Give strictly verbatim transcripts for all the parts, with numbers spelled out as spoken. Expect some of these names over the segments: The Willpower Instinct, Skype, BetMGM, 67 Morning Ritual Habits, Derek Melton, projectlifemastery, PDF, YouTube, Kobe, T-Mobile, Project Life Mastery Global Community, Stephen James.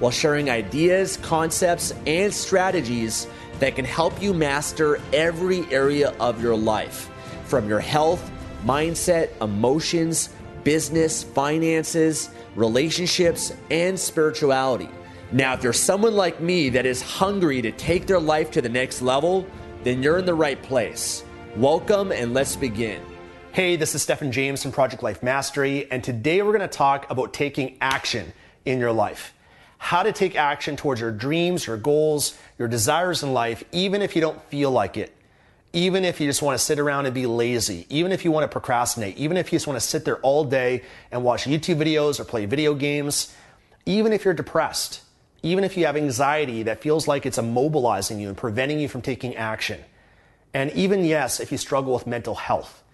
while sharing ideas, concepts, and strategies that can help you master every area of your life, from your health, mindset, emotions, business, finances, relationships, and spirituality. Now, if you're someone like me that is hungry to take their life to the next level, then you're in the right place. Welcome, and let's begin. Hey, this is Stephen James from Project Life Mastery, and today we're gonna talk about taking action in your life. How to take action towards your dreams, your goals, your desires in life, even if you don't feel like it, even if you just want to sit around and be lazy, even if you want to procrastinate, even if you just want to sit there all day and watch YouTube videos or play video games, even if you're depressed, even if you have anxiety that feels like it's immobilizing you and preventing you from taking action. And even, yes, if you struggle with mental health.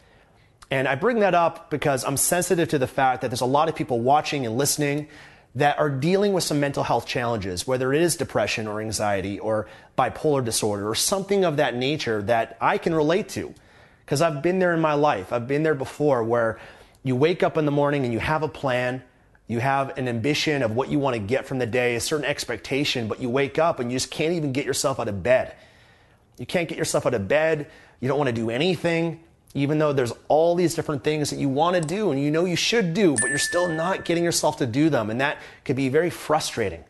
And I bring that up because I'm sensitive to the fact that there's a lot of people watching and listening that are dealing with some mental health challenges, whether it is depression or anxiety or bipolar disorder or something of that nature that I can relate to, because I've been there in my life. I've been there before, where you wake up in the morning and you have a plan, you have an ambition of what you want to get from the day, a certain expectation, but you wake up and you just can't even get yourself out of bed. You can't get yourself out of bed. You don't want to do anything, even though there's all these different things that you want to do and you know you should do, but you're still not getting yourself to do them. And that could be very frustrating.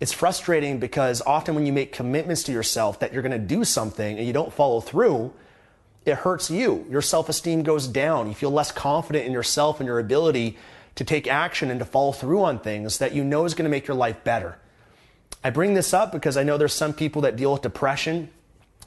It's frustrating because often when you make commitments to yourself that you're going to do something and you don't follow through, it hurts you. Your self-esteem goes down. You feel less confident in yourself and your ability to take action and to follow through on things that you know is going to make your life better. I bring this up because I know there's some people that deal with depression,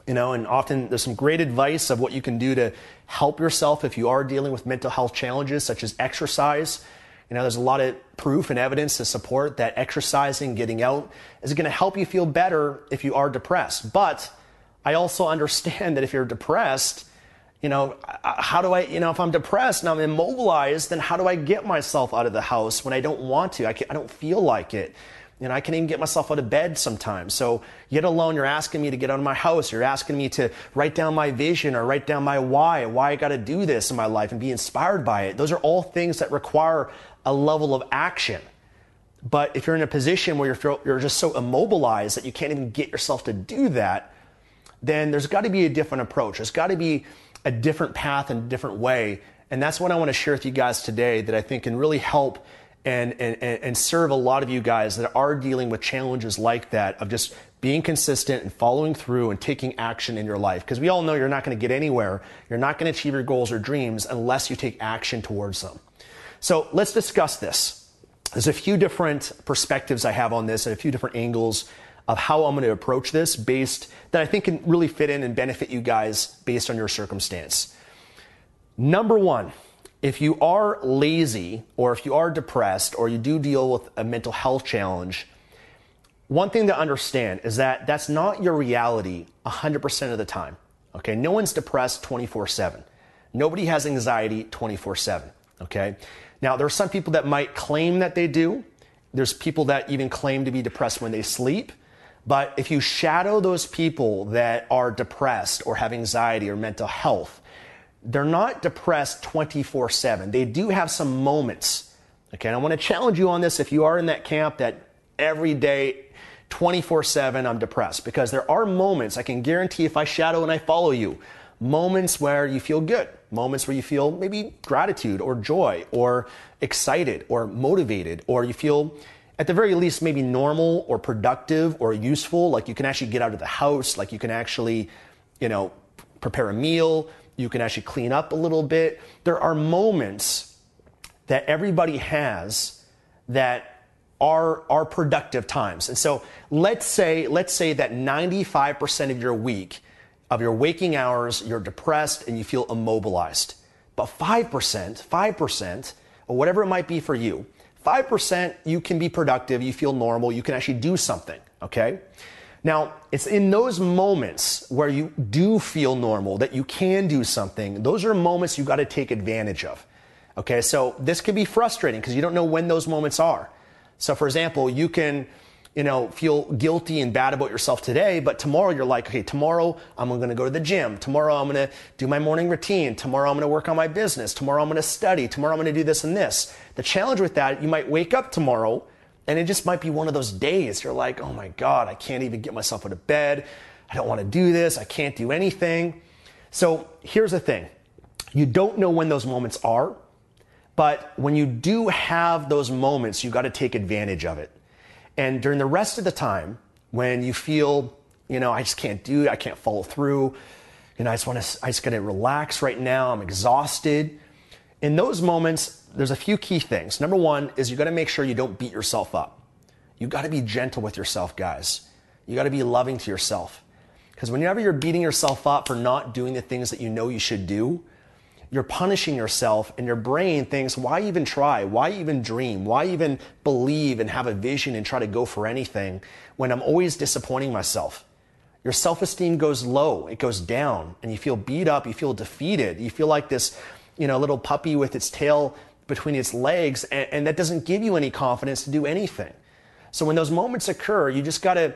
you know, and often there's some great advice of what you can do to help yourself if you are dealing with mental health challenges, such as exercise. You know, there's a lot of proof and evidence to support that exercising, getting out, is going to help you feel better if you are depressed. But I also understand that if you're depressed, you know, how do I, you know, if I'm depressed and I'm immobilized, then how do I get myself out of the house when I don't want to? I can't, I don't feel like it. You know, I can't even get myself out of bed sometimes. So yet alone, you're asking me to get out of my house. You're asking me to write down my vision or write down my why, why I got to do this in my life and be inspired by it. Those are all things that require a level of action. But if you're in a position where you're, you're just so immobilized that you can't even get yourself to do that, then there's got to be a different approach. There's got to be a different path and a different way. And that's what I want to share with you guys today that I think can really help And, and and serve a lot of you guys that are dealing with challenges like that, of just being consistent and following through and taking action in your life. Because we all know you're not going to get anywhere. You're not going to achieve your goals or dreams unless you take action towards them. So let's discuss this. There's a few different perspectives I have on this and a few different angles of how I'm going to approach this based that I think can really fit in and benefit you guys based on your circumstance. Number one, if you are lazy or if you are depressed or you do deal with a mental health challenge, one thing to understand is that that's not your reality one hundred percent of the time. Okay, no one's depressed twenty-four seven. Nobody has anxiety twenty-four seven. Okay, now there are some people that might claim that they do. There's people that even claim to be depressed when they sleep. But if you shadow those people that are depressed or have anxiety or mental health, they're not depressed twenty-four seven. They do have some moments. Okay, and I want to challenge you on this if you are in that camp that every day, twenty-four seven, I'm depressed. Because there are moments, I can guarantee if I shadow and I follow you, moments where you feel good, moments where you feel maybe gratitude or joy or excited or motivated, or you feel at the very least maybe normal or productive or useful, like you can actually get out of the house, like you can actually, you know, prepare a meal, you can actually clean up a little bit. There are moments that everybody has that are, are productive times. And so let's say, let's say that ninety-five percent of your week, of your waking hours, you're depressed and you feel immobilized. But five percent, five percent, or whatever it might be for you, five percent you can be productive, you feel normal, you can actually do something, okay? Now, it's in those moments where you do feel normal, that you can do something. Those are moments you got to take advantage of. Okay, so this can be frustrating because you don't know when those moments are. So, for example, you can, you know, feel guilty and bad about yourself today, but tomorrow you're like, okay, tomorrow I'm going to go to the gym. Tomorrow I'm going to do my morning routine. Tomorrow I'm going to work on my business. Tomorrow I'm going to study. Tomorrow I'm going to do this and this. The challenge with that, you might wake up tomorrow and it just might be one of those days you're like, oh my God, I can't even get myself out of bed. I don't want to do this. I can't do anything. So here's the thing. You don't know when those moments are, but when you do have those moments, you got to take advantage of it. And during the rest of the time, when you feel, you know, I just can't do it, I can't follow through, you know, I just want to, I just got to relax right now, I'm exhausted. In those moments, there's a few key things. Number one is you got to make sure you don't beat yourself up. You got to be gentle with yourself, guys. You got to be loving to yourself. Because whenever you're beating yourself up for not doing the things that you know you should do, you're punishing yourself, and your brain thinks, why even try? Why even dream? Why even believe and have a vision and try to go for anything when I'm always disappointing myself? Your self-esteem goes low. It goes down, and you feel beat up. You feel defeated. You feel like this, you know, little puppy with its tail between its legs, and, and that doesn't give you any confidence to do anything. So when those moments occur, you just got to,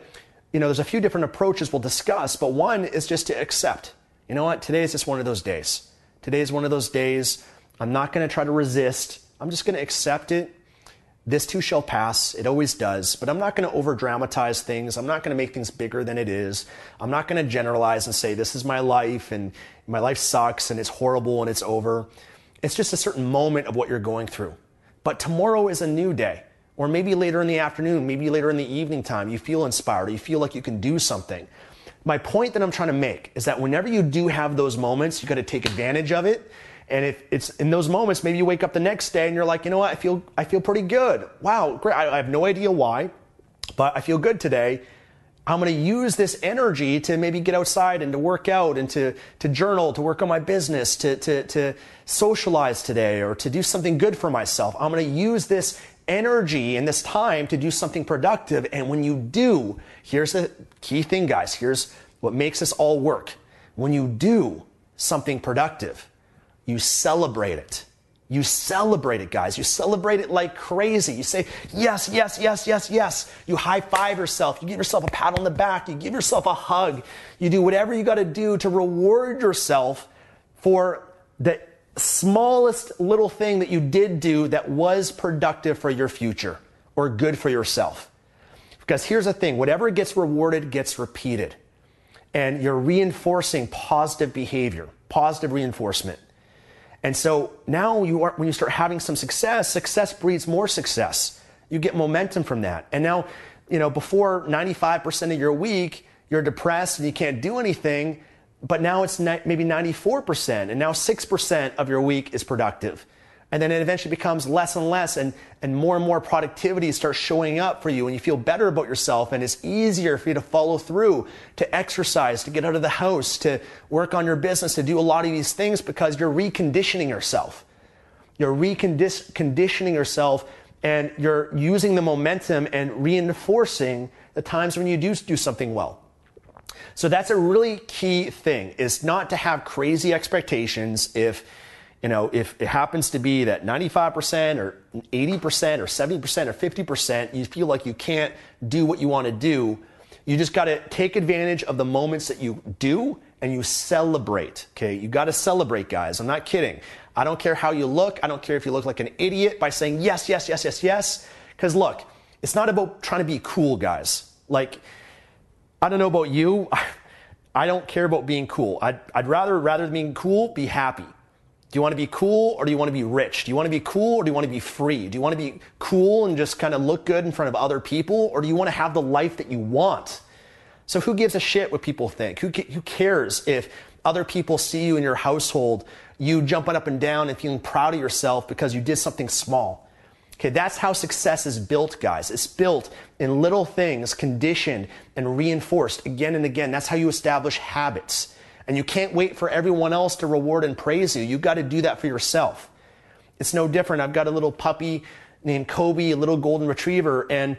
you know, there's a few different approaches we'll discuss, but one is just to accept, you know what, today is just one of those days. Today is one of those days. I'm not going to try to resist. I'm just going to accept it. This too shall pass. It always does. But I'm not going to over dramatize things. I'm not going to make things bigger than it is. I'm not going to generalize and say, this is my life and my life sucks and it's horrible and it's over. It's just a certain moment of what you're going through. But tomorrow is a new day. Or maybe later in the afternoon, maybe later in the evening time, you feel inspired, or you feel like you can do something. My point that I'm trying to make is that whenever you do have those moments, you got to take advantage of it. And if it's in those moments, maybe you wake up the next day and you're like, you know what, I feel, I feel pretty good. Wow, great. I, I have no idea why, but I feel good today. I'm going to use this energy to maybe get outside and to work out and to, to journal, to work on my business, to, to, to socialize today, or to do something good for myself. I'm going to use this energy and this time to do something productive. And when you do, here's the key thing, guys. Here's what makes this all work. When you do something productive, you celebrate it. You celebrate it, guys. You celebrate it like crazy. You say, yes, yes, yes, yes, yes. You high five yourself. You give yourself a pat on the back. You give yourself a hug. You do whatever you got to do to reward yourself for the smallest little thing that you did do that was productive for your future or good for yourself. Because here's the thing. Whatever gets rewarded gets repeated. And you're reinforcing positive behavior, positive reinforcement. And so now you are, when you start having some success, success breeds more success. You get momentum from that. And now, you know, before ninety-five percent of your week, you're depressed and you can't do anything, but now it's maybe ninety-four percent, and now six percent of your week is productive. And then it eventually becomes less and less, and, and more and more productivity starts showing up for you, and you feel better about yourself, and it's easier for you to follow through, to exercise, to get out of the house, to work on your business, to do a lot of these things, because you're reconditioning yourself. You're reconditioning yourself, and you're using the momentum and reinforcing the times when you do do something well. So that's a really key thing, is not to have crazy expectations if You know, if it happens to be that ninety-five percent or eighty percent or seventy percent or fifty percent, you feel like you can't do what you want to do. You just got to take advantage of the moments that you do, and you celebrate. Okay, you got to celebrate, guys. I'm not kidding. I don't care how you look. I don't care if you look like an idiot by saying yes, yes, yes, yes, yes. Because look, it's not about trying to be cool, guys. Like, I don't know about you. I don't care about being cool. I'd, I'd rather, rather than being cool, be happy. Do you want to be cool, or do you want to be rich? Do you want to be cool, or do you want to be free? Do you want to be cool and just kind of look good in front of other people, or do you want to have the life that you want? So who gives a shit what people think? Who, who cares if other people see you in your household, you jumping up and down and feeling proud of yourself because you did something small? Okay, that's how success is built, guys. It's built in little things, conditioned and reinforced again and again. That's how you establish habits. And you can't wait for everyone else to reward and praise you. You've got to do that for yourself. It's no different. I've got a little puppy named Kobe, a little golden retriever, and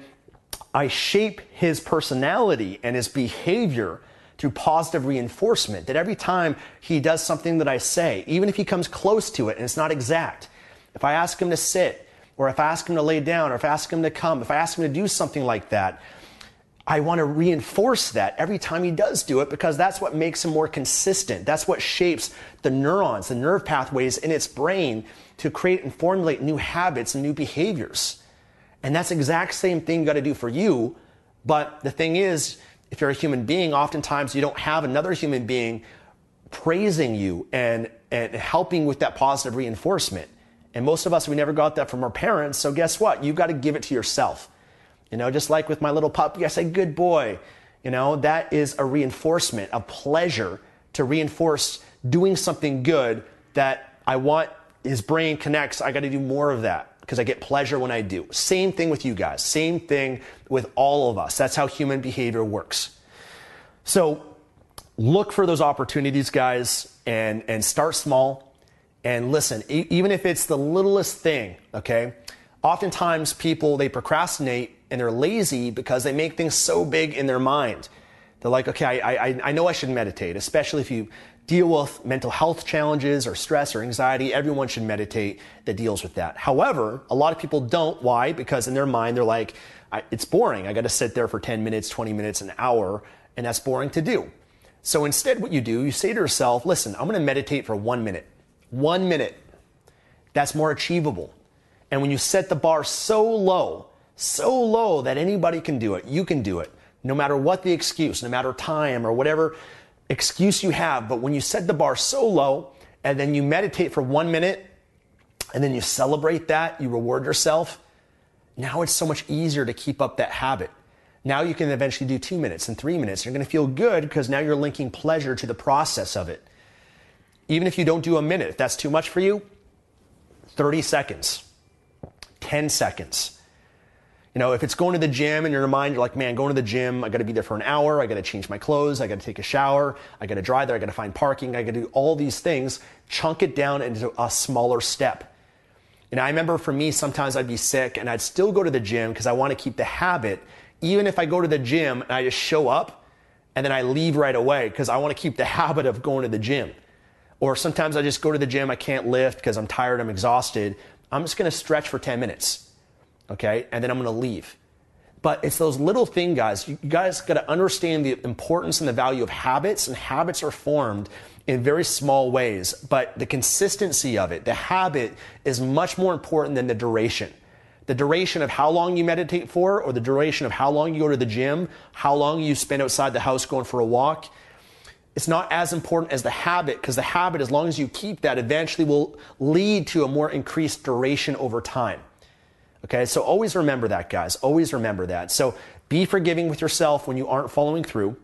I shape his personality and his behavior through positive reinforcement, that every time he does something that I say, even if he comes close to it and it's not exact, if I ask him to sit, or if I ask him to lay down, or if I ask him to come, if I ask him to do something like that, I want to reinforce that every time he does do it, because that's what makes him more consistent. That's what shapes the neurons, the nerve pathways in its brain to create and formulate new habits and new behaviors. And that's the exact same thing you got to do for you. But the thing is, if you're a human being, oftentimes you don't have another human being praising you and, and helping with that positive reinforcement. And most of us, we never got that from our parents. So guess what? You've got to give it to yourself. You know, just like with my little puppy, I say, good boy. You know, that is a reinforcement, a pleasure to reinforce doing something good that I want. His brain connects. I got to do more of that because I get pleasure when I do. Same thing with you guys. Same thing with all of us. That's how human behavior works. So look for those opportunities, guys, and, and start small. And listen, e- even if it's the littlest thing, okay? Oftentimes people, they procrastinate and they're lazy because they make things so big in their mind. They're like, okay, I, I, I know I should meditate, especially if you deal with mental health challenges or stress or anxiety. Everyone should meditate that deals with that. However, a lot of people don't. Why? Because in their mind, they're like, I, it's boring. I got to sit there for ten minutes, twenty minutes, an hour, and that's boring to do. So instead, what you do, you say to yourself, listen, I'm going to meditate for one minute. One minute. That's more achievable. And when you set the bar so low, so low that anybody can do it. You can do it. No matter what the excuse, no matter time or whatever excuse you have. But when you set the bar so low and then you meditate for one minute and then you celebrate that, you reward yourself. Now it's so much easier to keep up that habit. Now you can eventually do two minutes and three minutes. You're going to feel good because now you're linking pleasure to the process of it. Even if you don't do a minute, if that's too much for you, thirty seconds, ten seconds. You know, if it's going to the gym and in your mind, you're like, man, going to the gym, I got to be there for an hour. I got to change my clothes. I got to take a shower. I got to drive there. I got to find parking. I got to do all these things. Chunk it down into a smaller step. And I remember for me, sometimes I'd be sick and I'd still go to the gym because I want to keep the habit. Even if I go to the gym and I just show up and then I leave right away because I want to keep the habit of going to the gym. Or sometimes I just go to the gym. I can't lift because I'm tired. I'm exhausted. I'm just going to stretch for ten minutes. Okay, and then I'm going to leave. But it's those little things, guys. You guys got to understand the importance and the value of habits, and habits are formed in very small ways. But the consistency of it, the habit, is much more important than the duration. The duration of how long you meditate for, or the duration of how long you go to the gym, how long you spend outside the house going for a walk. It's not as important as the habit, because the habit, as long as you keep that, eventually will lead to a more increased duration over time. Okay, so always remember that, guys. Always remember that. So be forgiving with yourself when you aren't following through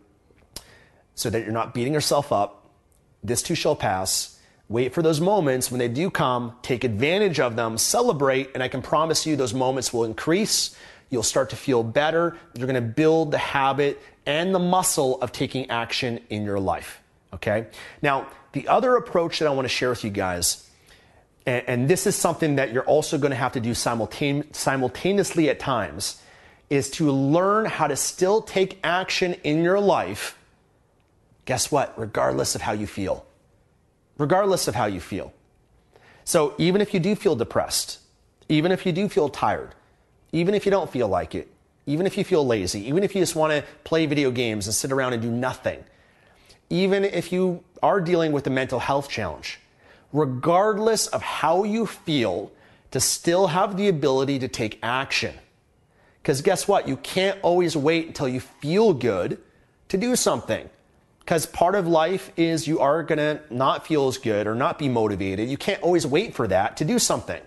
so that you're not beating yourself up. This too shall pass. Wait for those moments. When they do come, take advantage of them, celebrate, and I can promise you those moments will increase. You'll start to feel better. You're going to build the habit and the muscle of taking action in your life. Okay, now the other approach that I want to share with you guys, and this is something that you're also going to have to do simultaneously at times, is to learn how to still take action in your life. Guess what? Regardless of how you feel. Regardless of how you feel. So even if you do feel depressed, even if you do feel tired, even if you don't feel like it, even if you feel lazy, even if you just want to play video games and sit around and do nothing, even if you are dealing with a mental health challenge, regardless of how you feel, to still have the ability to take action. Because guess what? You can't always wait until you feel good to do something. Because part of life is you are going to not feel as good or not be motivated. You can't always wait for that to do something.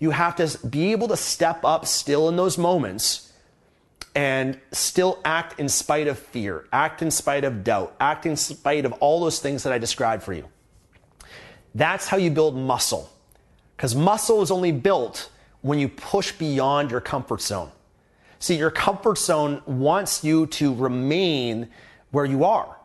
You have to be able to step up still in those moments and still act in spite of fear, act in spite of doubt, act in spite of all those things that I described for you. That's how you build muscle, because muscle is only built when you push beyond your comfort zone. See, your comfort zone wants you to remain where you are.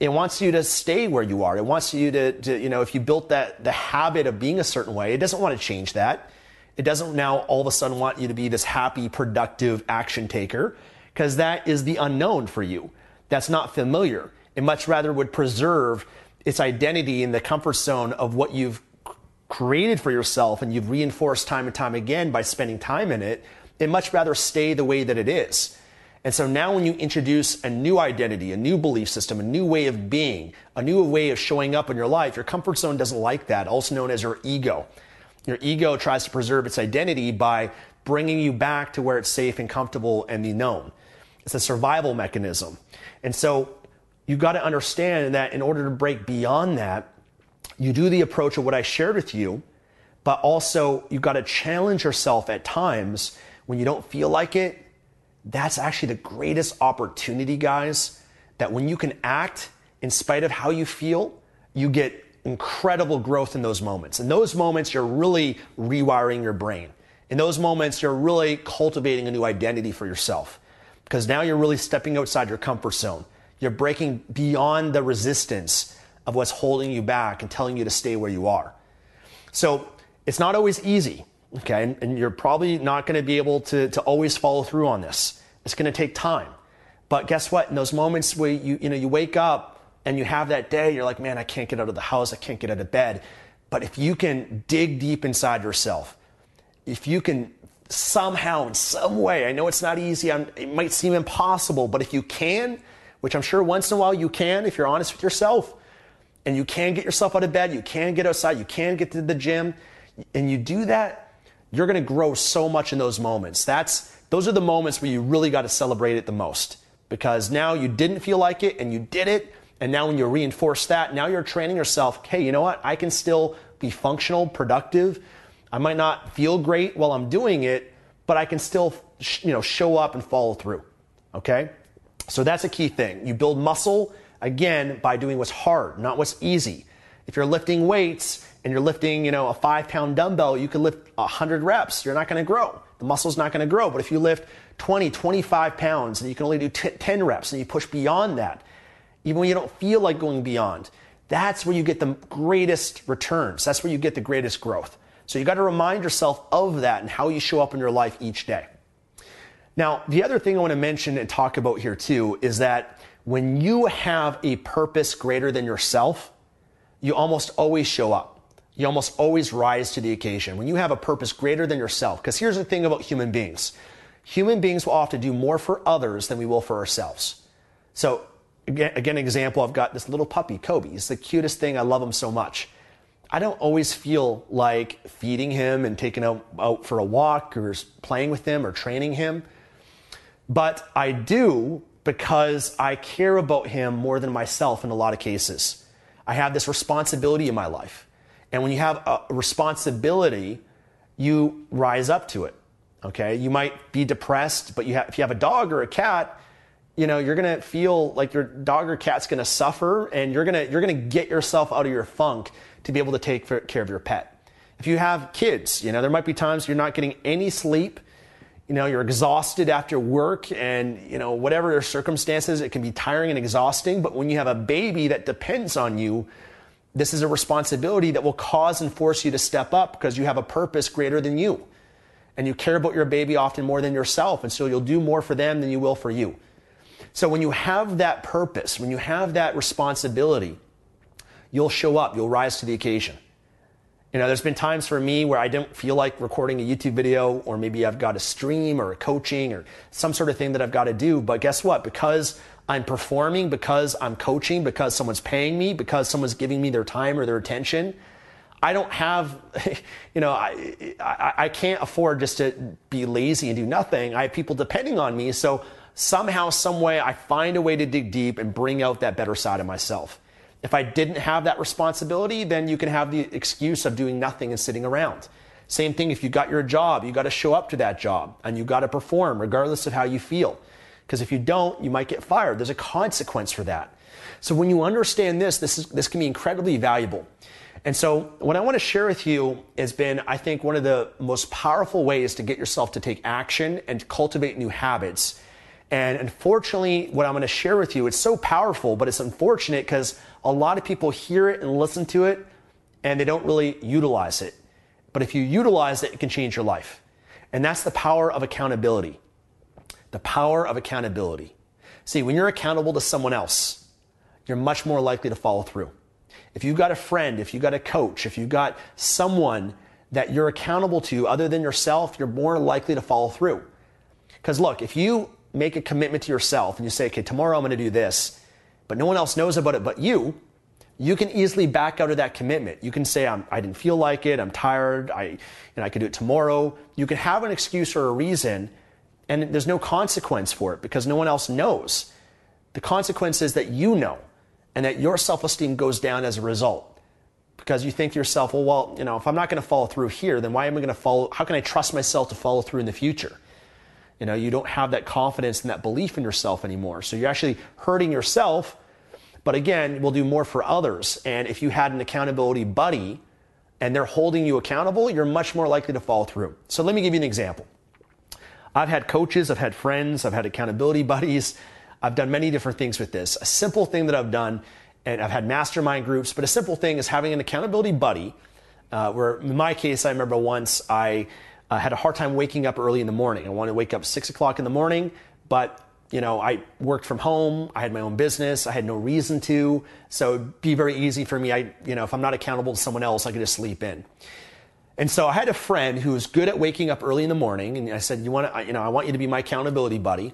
It wants you to stay where you are. It wants you to, to you know, if you built that the habit of being a certain way, it doesn't want to change that. It doesn't now all of a sudden want you to be this happy, productive action taker, because that is the unknown for you. That's not familiar. It much rather would preserve its identity in the comfort zone of what you've created for yourself and you've reinforced time and time again by spending time in it. It much rather stay the way that it is. And so now when you introduce a new identity, a new belief system, a new way of being, a new way of showing up in your life, your comfort zone doesn't like that, also known as your ego. Your ego tries to preserve its identity by bringing you back to where it's safe and comfortable and the known. It's a survival mechanism. And so you've got to understand that in order to break beyond that, you do the approach of what I shared with you, but also you've got to challenge yourself at times when you don't feel like it. That's actually the greatest opportunity, guys, that when you can act in spite of how you feel, you get incredible growth in those moments. In those moments, you're really rewiring your brain. In those moments, you're really cultivating a new identity for yourself, because now you're really stepping outside your comfort zone. You're breaking beyond the resistance of what's holding you back and telling you to stay where you are. So it's not always easy. Okay, and, and you're probably not going to be able to, to always follow through on this. It's going to take time. But guess what? In those moments where you, you know, you wake up and you have that day, you're like, man, I can't get out of the house. I can't get out of bed. But if you can dig deep inside yourself, if you can somehow, in some way, I know it's not easy. I'm, it might seem impossible, but if you can, which I'm sure once in a while you can, if you're honest with yourself, and you can get yourself out of bed, you can get outside, you can get to the gym, and you do that, you're going to grow so much in those moments. That's, those are the moments where you really got to celebrate it the most, because now you didn't feel like it and you did it. And now when you reinforce that, now you're training yourself. Hey, you know what? I can still be functional, productive. I might not feel great while I'm doing it, but I can still, you know, show up and follow through. Okay. So that's a key thing. You build muscle again by doing what's hard, not what's easy. If you're lifting weights and you're lifting, you know, a five pound dumbbell, you can lift a hundred reps. You're not going to grow. The muscle's not going to grow. But if you lift twenty, twenty-five pounds and you can only do ten reps and you push beyond that, even when you don't feel like going beyond, that's where you get the greatest returns. That's where you get the greatest growth. So you got to remind yourself of that and how you show up in your life each day. Now, the other thing I want to mention and talk about here too, is that when you have a purpose greater than yourself, you almost always show up. You almost always rise to the occasion when you have a purpose greater than yourself. Because here's the thing about human beings. Human beings will often do more for others than we will for ourselves. So again, again, example, I've got this little puppy, Kobe. He's the cutest thing. I love him so much. I don't always feel like feeding him and taking him out for a walk or playing with him or training him. But I do, because I care about him more than myself in a lot of cases. I have this responsibility in my life. And when you have a responsibility, you rise up to it. Okay. You might be depressed, but you have, if you have a dog or a cat, you know, you're going to feel like your dog or cat's going to suffer, and you're going to, you're going to get yourself out of your funk to be able to take care of your pet. If you have kids, you know, there might be times you're not getting any sleep. You know, you're exhausted after work and, you know, whatever your circumstances, it can be tiring and exhausting. But when you have a baby that depends on you, this is a responsibility that will cause and force you to step up, because you have a purpose greater than you. And you care about your baby often more than yourself. And so you'll do more for them than you will for you. So when you have that purpose, when you have that responsibility, you'll show up, you'll rise to the occasion. You know, there's been times for me where I don't feel like recording a YouTube video, or maybe I've got a stream or a coaching or some sort of thing that I've got to do. But guess what? Because I'm performing, because I'm coaching, because someone's paying me, because someone's giving me their time or their attention, I don't have, you know, I, I, I can't afford just to be lazy and do nothing. I have people depending on me. So somehow, some way, I find a way to dig deep and bring out that better side of myself. If I didn't have that responsibility, then you can have the excuse of doing nothing and sitting around. Same thing if you got your job, you got to show up to that job and you got to perform regardless of how you feel. Because if you don't, you might get fired. There's a consequence for that. So when you understand this, this is, this can be incredibly valuable. And so what I want to share with you has been, I think, one of the most powerful ways to get yourself to take action and cultivate new habits. And unfortunately, what I'm going to share with you, it's so powerful, but it's unfortunate because a lot of people hear it and listen to it and they don't really utilize it. but if you utilize it, it can change your life. And that's the power of accountability. The power of accountability. See, when you're accountable to someone else, you're much more likely to follow through. If you've got a friend, if you've got a coach, if you've got someone that you're accountable to other than yourself, you're more likely to follow through. Because look, if you make a commitment to yourself and you say, okay, tomorrow I'm going to do this, but no one else knows about it but you, you can easily back out of that commitment. You can say, I'm, I didn't feel like it, I'm tired, I, you know, I could do it tomorrow. You can have an excuse or a reason, and there's no consequence for it because no one else knows. The consequence is that you know, and that your self-esteem goes down as a result. Because you think to yourself, well, well, you know, if I'm not going to follow through here, then why am I going to follow? How can I trust myself to follow through in the future? You know, you don't have that confidence and that belief in yourself anymore. So you're actually hurting yourself, but again, we'll do more for others. And if you had an accountability buddy and they're holding you accountable, you're much more likely to follow through. So let me give you an example. I've had coaches, I've had friends, I've had accountability buddies. I've done many different things with this. A simple thing that I've done, and I've had mastermind groups, but a simple thing is having an accountability buddy, uh, where in my case, I remember once I uh, had a hard time waking up early in the morning. I wanted to wake up six o'clock in the morning, but you know, I worked from home, I had my own business, I had no reason to, so it'd be very easy for me. I, you know, if I'm not accountable to someone else, I could just sleep in. And so I had a friend who was good at waking up early in the morning, and I said, you want to, you know, I want you to be my accountability buddy.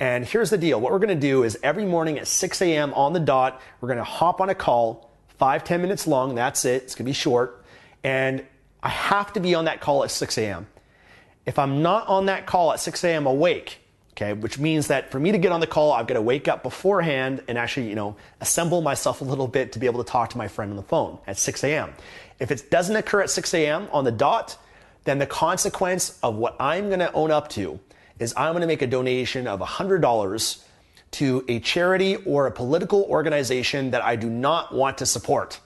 And here's the deal. What we're going to do is every morning at six a.m. on the dot, we're going to hop on a call, five, ten minutes long. That's it. It's going to be short. And I have to be on that call at six a.m. If I'm not on that call at six a.m. awake, okay, which means that for me to get on the call, I've got to wake up beforehand and actually, you know, assemble myself a little bit to be able to talk to my friend on the phone at six a.m. If it doesn't occur at six a.m. on the dot, then the consequence of what I'm going to own up to is I'm going to make a donation of one hundred dollars to a charity or a political organization that I do not want to support.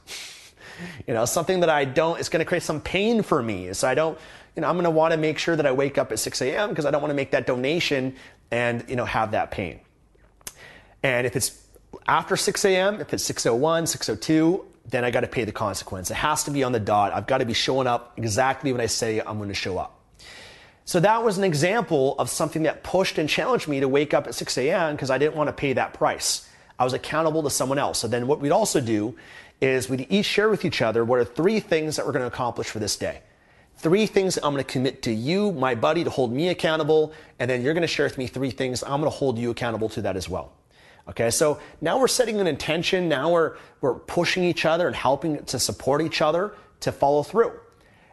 You know, something that I don't, it's going to create some pain for me. So I don't, you know, I'm going to want to make sure that I wake up at six a.m. because I don't want to make that donation and, you know, have that pain. And if it's after six a.m., if it's six oh one, six oh two, then I got to pay the consequence. It has to be on the dot. I've got to be showing up exactly when I say I'm going to show up. So that was an example of something that pushed and challenged me to wake up at six a.m. because I didn't want to pay that price. I was accountable to someone else. So then what we'd also do is we'd each share with each other what are three things that we're going to accomplish for this day. Three things I'm going to commit to you, my buddy, to hold me accountable. And then you're going to share with me three things I'm going to hold you accountable to that as well. Okay, so now we're setting an intention. Now we're, we're pushing each other and helping to support each other to follow through.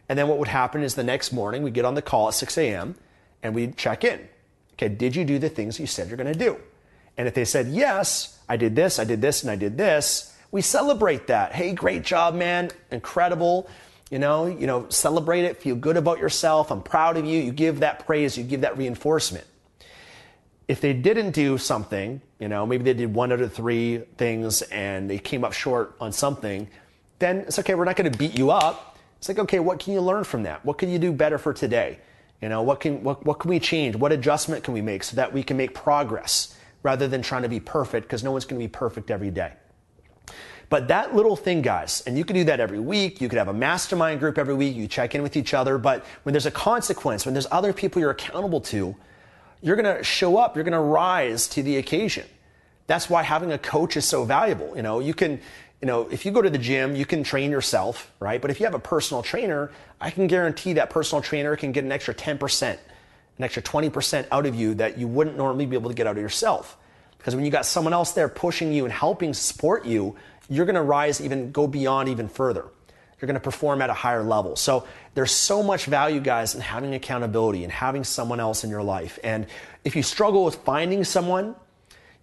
And then what would happen is the next morning we get on the call at six a.m. and we check in. Okay, did you do the things you said you're going to do? And if they said, yes, I did this, I did this, and I did this, we celebrate that. Hey, great job, man. Incredible. You know, you know, celebrate it. Feel good about yourself. I'm proud of you. You give that praise. You give that reinforcement. If they didn't do something, you know, maybe they did one out of three things and they came up short on something, then it's okay. We're not going to beat you up. It's like, okay, what can you learn from that? What can you do better for today? You know, what can what, what can we change? What adjustment can we make so that we can make progress rather than trying to be perfect, because no one's going to be perfect every day. But that little thing, guys, and you can do that every week. You could have a mastermind group every week. You check in with each other. But when there's a consequence, when there's other people you're accountable to, you're going to show up. You're going to rise to the occasion. That's why having a coach is so valuable. You know, you can... You know, if you go to the gym, you can train yourself, right? But if you have a personal trainer, I can guarantee that personal trainer can get an extra ten percent, an extra twenty percent out of you that you wouldn't normally be able to get out of yourself. Because when you got someone else there pushing you and helping support you, you're going to rise even, go beyond even further. You're going to perform at a higher level. So there's so much value, guys, in having accountability and having someone else in your life. And if you struggle with finding someone,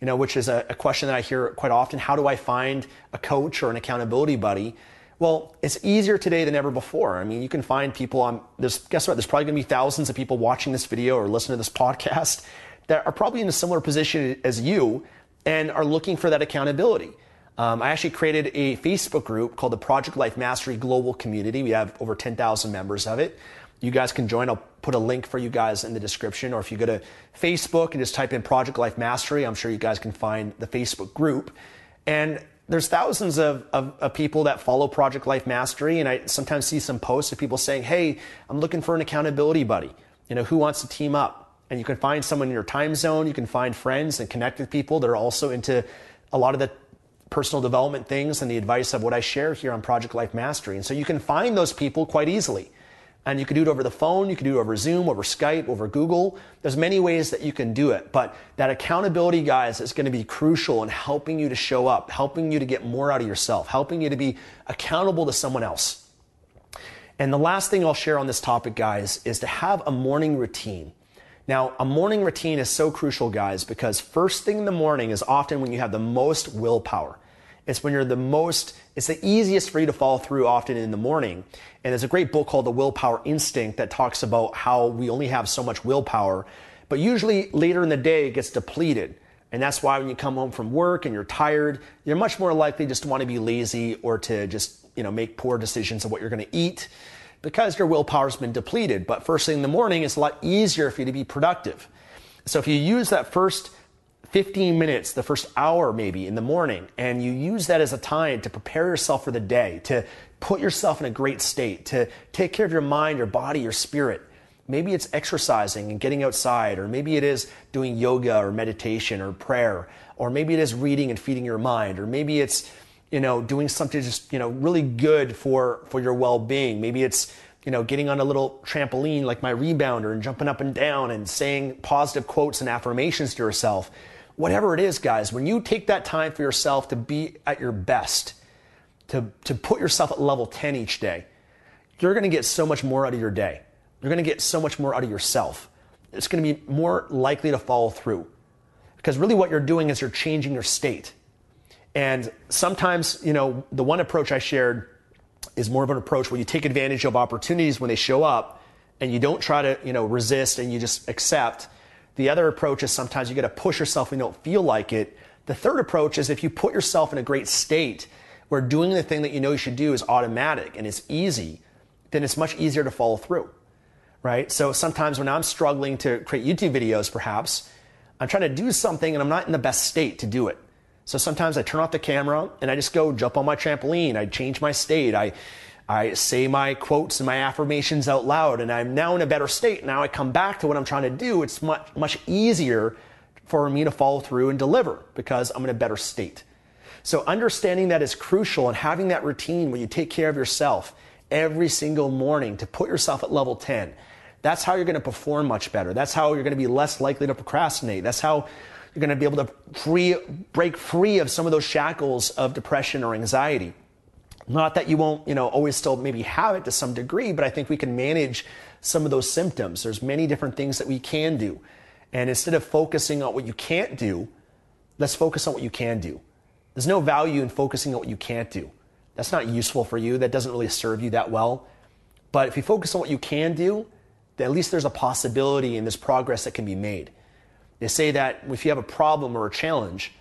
you know, which is a, a question that I hear quite often. How do I find a coach or an accountability buddy? Well, it's easier today than ever before. I mean, you can find people on, there's, guess what? There's probably gonna be thousands of people watching this video or listening to this podcast that are probably in a similar position as you and are looking for that accountability. Um, I actually created a Facebook group called the Project Life Mastery Global Community. We have over ten thousand members of it. You guys can join. I'll put a link for you guys in the description, or if you go to Facebook and just type in Project Life Mastery, I'm sure you guys can find the Facebook group. And there's thousands of, of, of people that follow Project Life Mastery, and I sometimes see some posts of people saying, hey, I'm looking for an accountability buddy. You know, who wants to team up? And you can find someone in your time zone. You can find friends and connect with people that are also into a lot of the personal development things and the advice of what I share here on Project Life Mastery. And so you can find those people quite easily. And you can do it over the phone. You can do it over Zoom, over Skype, over Google. There's many ways that you can do it. But that accountability, guys, is going to be crucial in helping you to show up, helping you to get more out of yourself, helping you to be accountable to someone else. And the last thing I'll share on this topic, guys, is to have a morning routine. Now, a morning routine is so crucial, guys, because first thing in the morning is often when you have the most willpower. It's when you're the most, it's the easiest for you to follow through often in the morning. And there's a great book called The Willpower Instinct that talks about how we only have so much willpower, but usually later in the day it gets depleted. And that's why when you come home from work and you're tired, you're much more likely just to want to be lazy or to just, you know, make poor decisions of what you're going to eat because your willpower's been depleted. But first thing in the morning, it's a lot easier for you to be productive. So if you use that first fifteen minutes, the first hour maybe in the morning, and you use that as a time to prepare yourself for the day, to put yourself in a great state, to take care of your mind, your body, your spirit. Maybe it's exercising and getting outside, or maybe it is doing yoga or meditation or prayer, or maybe it is reading and feeding your mind, or maybe it's, you know, doing something just, you know, really good for, for your well-being. Maybe it's, you know, getting on a little trampoline like my rebounder and jumping up and down and saying positive quotes and affirmations to yourself. Whatever it is, guys, when you take that time for yourself to be at your best, to, to put yourself at level ten each day, you're going to get so much more out of your day. You're going to get so much more out of yourself. It's going to be more likely to follow through. Because really what you're doing is you're changing your state. And sometimes, you know, the one approach I shared is more of an approach where you take advantage of opportunities when they show up and you don't try to, you know, resist and you just accept. The other approach is sometimes you got to push yourself when you don't feel like it. The third approach is if you put yourself in a great state where doing the thing that you know you should do is automatic and it's easy, then it's much easier to follow through, right? So sometimes when I'm struggling to create YouTube videos, perhaps, I'm trying to do something and I'm not in the best state to do it. So sometimes I turn off the camera and I just go jump on my trampoline. I change my state. I, I say my quotes and my affirmations out loud, and I'm now in a better state. Now I come back to what I'm trying to do. It's much, much easier for me to follow through and deliver because I'm in a better state. So understanding that is crucial, and having that routine where you take care of yourself every single morning to put yourself at level ten. That's how you're going to perform much better. That's how you're going to be less likely to procrastinate. That's how you're going to be able to free, break free of some of those shackles of depression or anxiety. Not that you won't, you know, always still maybe have it to some degree, but I think we can manage some of those symptoms. There's many different things that we can do. And instead of focusing on what you can't do, let's focus on what you can do. There's no value in focusing on what you can't do. That's not useful for you. That doesn't really serve you that well. But if you focus on what you can do, then at least there's a possibility and there's progress that can be made. They say that if you have a problem or a challenge,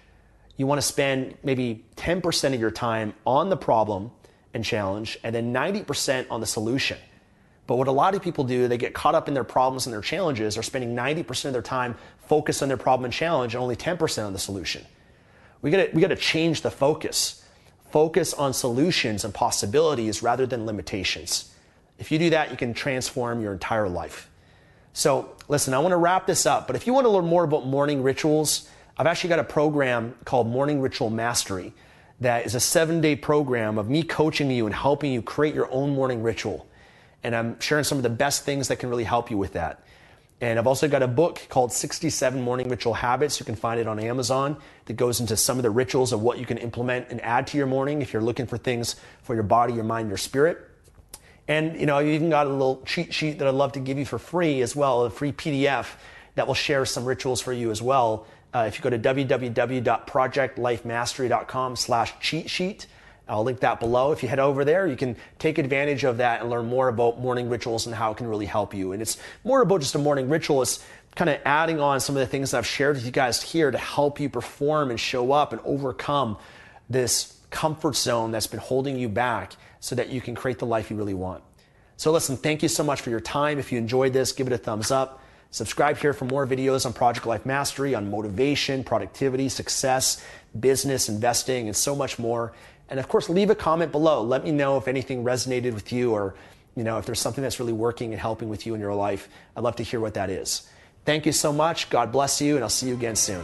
you want to spend maybe ten percent of your time on the problem and challenge, and then ninety percent on the solution. But what a lot of people do, they get caught up in their problems and their challenges, are spending ninety percent of their time focused on their problem and challenge, and only ten percent on the solution. We got to we got to change the focus. Focus on solutions and possibilities rather than limitations. If you do that, you can transform your entire life. So listen, I want to wrap this up, but if you want to learn more about morning rituals, I've actually got a program called Morning Ritual Mastery that is a seven-day program of me coaching you and helping you create your own morning ritual. And I'm sharing some of the best things that can really help you with that. And I've also got a book called sixty-seven Morning Ritual Habits. You can find it on Amazon that goes into some of the rituals of what you can implement and add to your morning if you're looking for things for your body, your mind, your spirit. And, you know, I've even got a little cheat sheet that I'd love to give you for free as well, a free P D F that will share some rituals for you as well. Uh, if you go to www.projectlifemastery.com slash cheat sheet, I'll link that below. If you head over there, you can take advantage of that and learn more about morning rituals and how it can really help you. And it's more about just a morning ritual. It's kind of adding on some of the things that I've shared with you guys here to help you perform and show up and overcome this comfort zone that's been holding you back so that you can create the life you really want. So listen, thank you so much for your time. If you enjoyed this, give it a thumbs up. Subscribe here for more videos on Project Life Mastery, on motivation, productivity, success, business, investing, and so much more. And of course, leave a comment below. Let me know if anything resonated with you, or you know, if there's something that's really working and helping with you in your life. I'd love to hear what that is. Thank you so much. God bless you, and I'll see you again soon.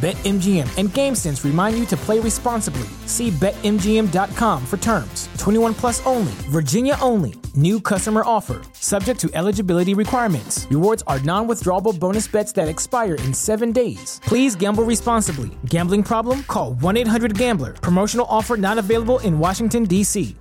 BetMGM and GameSense remind you to play responsibly. See bet M G M dot com for terms. twenty-one plus only. Virginia only. New customer offer. Subject to eligibility requirements. Rewards are non-withdrawable bonus bets that expire in seven days. Please gamble responsibly. Gambling problem? Call one eight hundred gambler. Promotional offer not available in Washington, D C